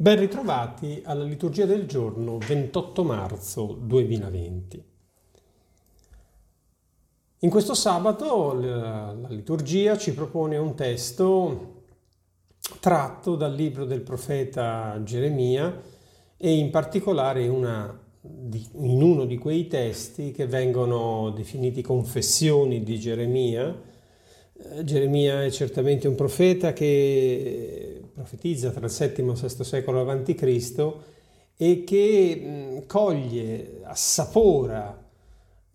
Ben ritrovati alla liturgia del giorno 28 marzo 2020. In questo sabato la liturgia ci propone un testo tratto dal libro del profeta Geremia e in particolare in uno di quei testi che vengono definiti confessioni di Geremia. Geremia è certamente un profeta che profetizza tra il VII e il VI secolo a.C. e che coglie, assapora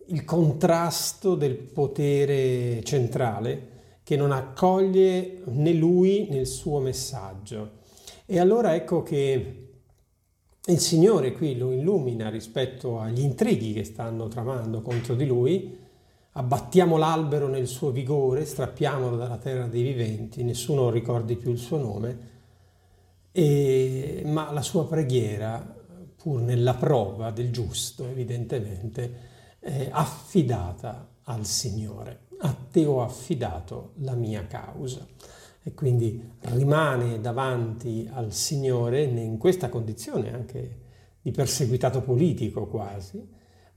il contrasto del potere centrale che non accoglie né lui né il suo messaggio. E allora ecco che il Signore qui lo illumina rispetto agli intrighi che stanno tramando contro di lui. Abbattiamo l'albero nel suo vigore, strappiamolo dalla terra dei viventi, nessuno ricordi più il suo nome. Ma la sua preghiera, pur nella prova del giusto, evidentemente, è affidata al Signore. A te ho affidato la mia causa. E quindi rimane davanti al Signore in questa condizione anche di perseguitato politico quasi,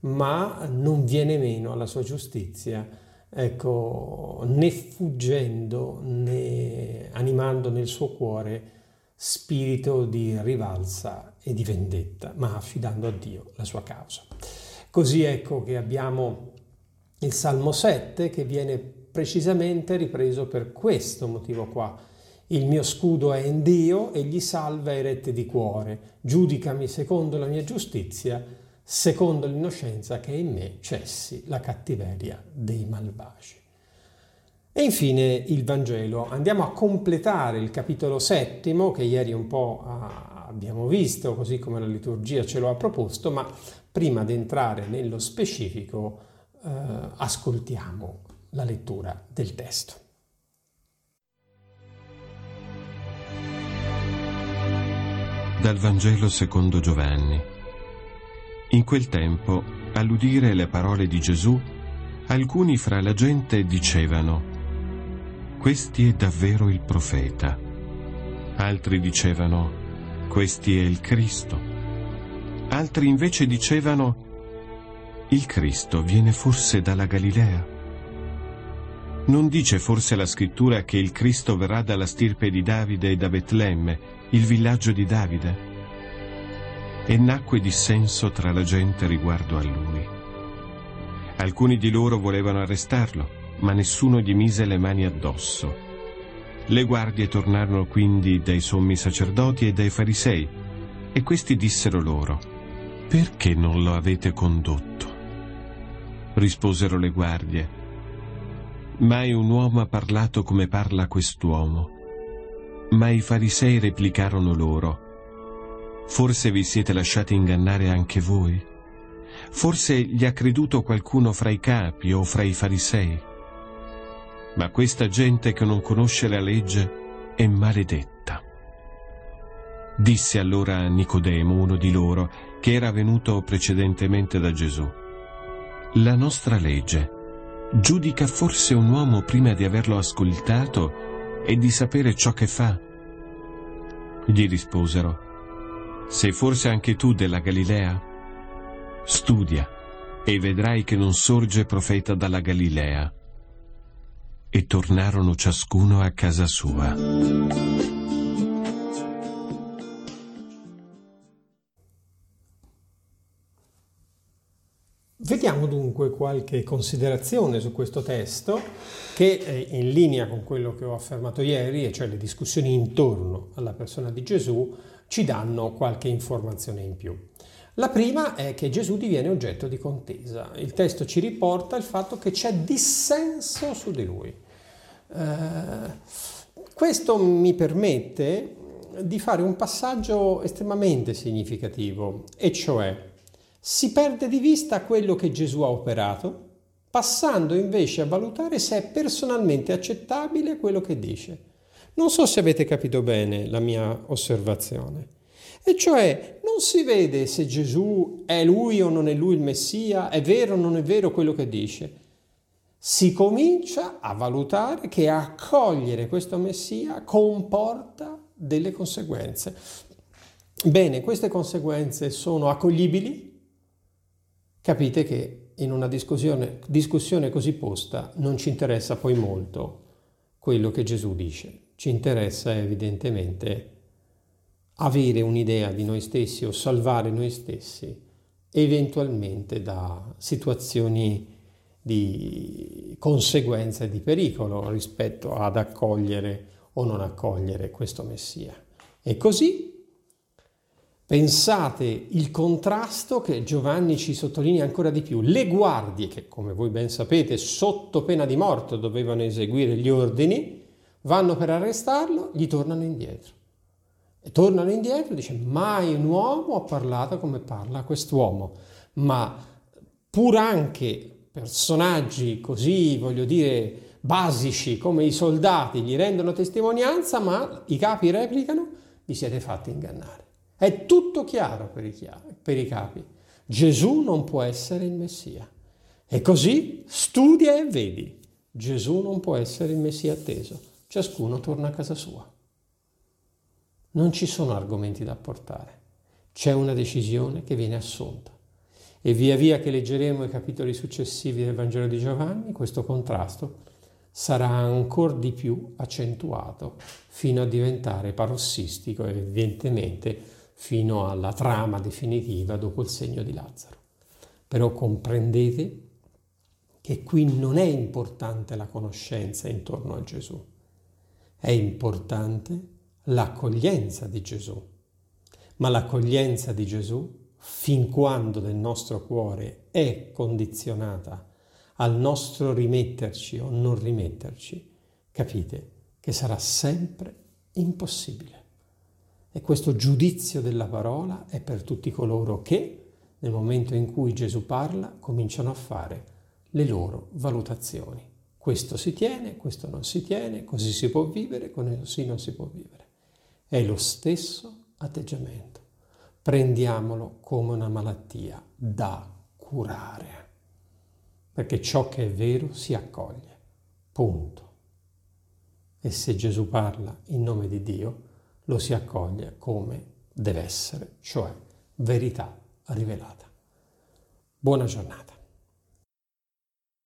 ma non viene meno alla sua giustizia, ecco, né fuggendo né animando nel suo cuore spirito di rivalsa e di vendetta, ma affidando a Dio la sua causa. Così ecco che abbiamo il Salmo 7 che viene precisamente ripreso per questo motivo qua. Il mio scudo è in Dio, egli salva i retti di cuore, giudicami secondo la mia giustizia, secondo l'innocenza che in me cessi la cattiveria dei malvagi. E infine il Vangelo. Andiamo a completare il capitolo 7, che ieri un po' abbiamo visto, così come la liturgia ce lo ha proposto, ma prima di entrare nello specifico ascoltiamo la lettura del testo. Dal Vangelo secondo Giovanni. In quel tempo, all'udire le parole di Gesù, alcuni fra la gente dicevano: «Questi è davvero il profeta». Altri dicevano: «Questi è il Cristo». Altri invece dicevano: «Il Cristo viene forse dalla Galilea? Non dice forse la scrittura che il Cristo verrà dalla stirpe di Davide e da Betlemme, il villaggio di Davide?» E nacque dissenso tra la gente riguardo a lui. Alcuni di loro volevano arrestarlo, ma nessuno gli mise le mani addosso. Le guardie tornarono quindi dai sommi sacerdoti e dai farisei, e questi dissero loro: «Perché non lo avete condotto?» Risposero le guardie: «Mai un uomo ha parlato come parla quest'uomo». Ma i farisei replicarono loro: «Forse vi siete lasciati ingannare anche voi? Forse gli ha creduto qualcuno fra i capi o fra i farisei? Ma questa gente che non conosce la legge è maledetta». Disse allora a Nicodemo, uno di loro, che era venuto precedentemente da Gesù: «La nostra legge giudica forse un uomo prima di averlo ascoltato e di sapere ciò che fa?» Gli risposero: «Sei forse anche tu della Galilea? Studia e vedrai che non sorge profeta dalla Galilea». E tornarono ciascuno a casa sua. Vediamo dunque qualche considerazione su questo testo che è in linea con quello che ho affermato ieri, e cioè le discussioni intorno alla persona di Gesù ci danno qualche informazione in più. La prima è che Gesù diviene oggetto di contesa. Il testo ci riporta il fatto che c'è dissenso su di lui. Questo mi permette di fare un passaggio estremamente significativo, e cioè si perde di vista quello che Gesù ha operato, passando invece a valutare se è personalmente accettabile quello che dice. Non so se avete capito bene la mia osservazione. E cioè non si vede se Gesù è lui o non è lui il Messia, è vero o non è vero quello che dice. Si comincia a valutare che accogliere questo Messia comporta delle conseguenze. Bene, queste conseguenze sono accoglibili? Capite che in una discussione così posta non ci interessa poi molto quello che Gesù dice. Ci interessa evidentemente avere un'idea di noi stessi o salvare noi stessi eventualmente da situazioni di conseguenza e di pericolo rispetto ad accogliere o non accogliere questo Messia. E così pensate il contrasto che Giovanni ci sottolinea ancora di più. Le guardie che, come voi ben sapete, sotto pena di morte dovevano eseguire gli ordini, vanno per arrestarlo, gli tornano indietro. E tornano indietro e dice: mai un uomo ha parlato come parla quest'uomo. Ma pur anche personaggi così, voglio dire, basici come i soldati gli rendono testimonianza, ma i capi replicano: vi siete fatti ingannare. È tutto chiaro per i capi. Gesù non può essere il Messia. E così studia e vedi. Gesù non può essere il Messia atteso. Ciascuno torna a casa sua. Non ci sono argomenti da portare. C'è una decisione che viene assunta. E via via che leggeremo i capitoli successivi del Vangelo di Giovanni, questo contrasto sarà ancora di più accentuato fino a diventare parossistico e evidentemente fino alla trama definitiva dopo il segno di Lazzaro. Però comprendete che qui non è importante la conoscenza intorno a Gesù, è importante l'accoglienza di Gesù, ma l'accoglienza di Gesù, fin quando nel nostro cuore è condizionata al nostro rimetterci o non rimetterci, capite che sarà sempre impossibile. E questo giudizio della parola è per tutti coloro che, nel momento in cui Gesù parla, cominciano a fare le loro valutazioni. Questo si tiene, questo non si tiene, così si può vivere, così non si può vivere. È lo stesso atteggiamento. Prendiamolo come una malattia da curare, perché ciò che è vero si accoglie, punto. E se Gesù parla in nome di Dio, lo si accoglie come deve essere, cioè verità rivelata. Buona giornata.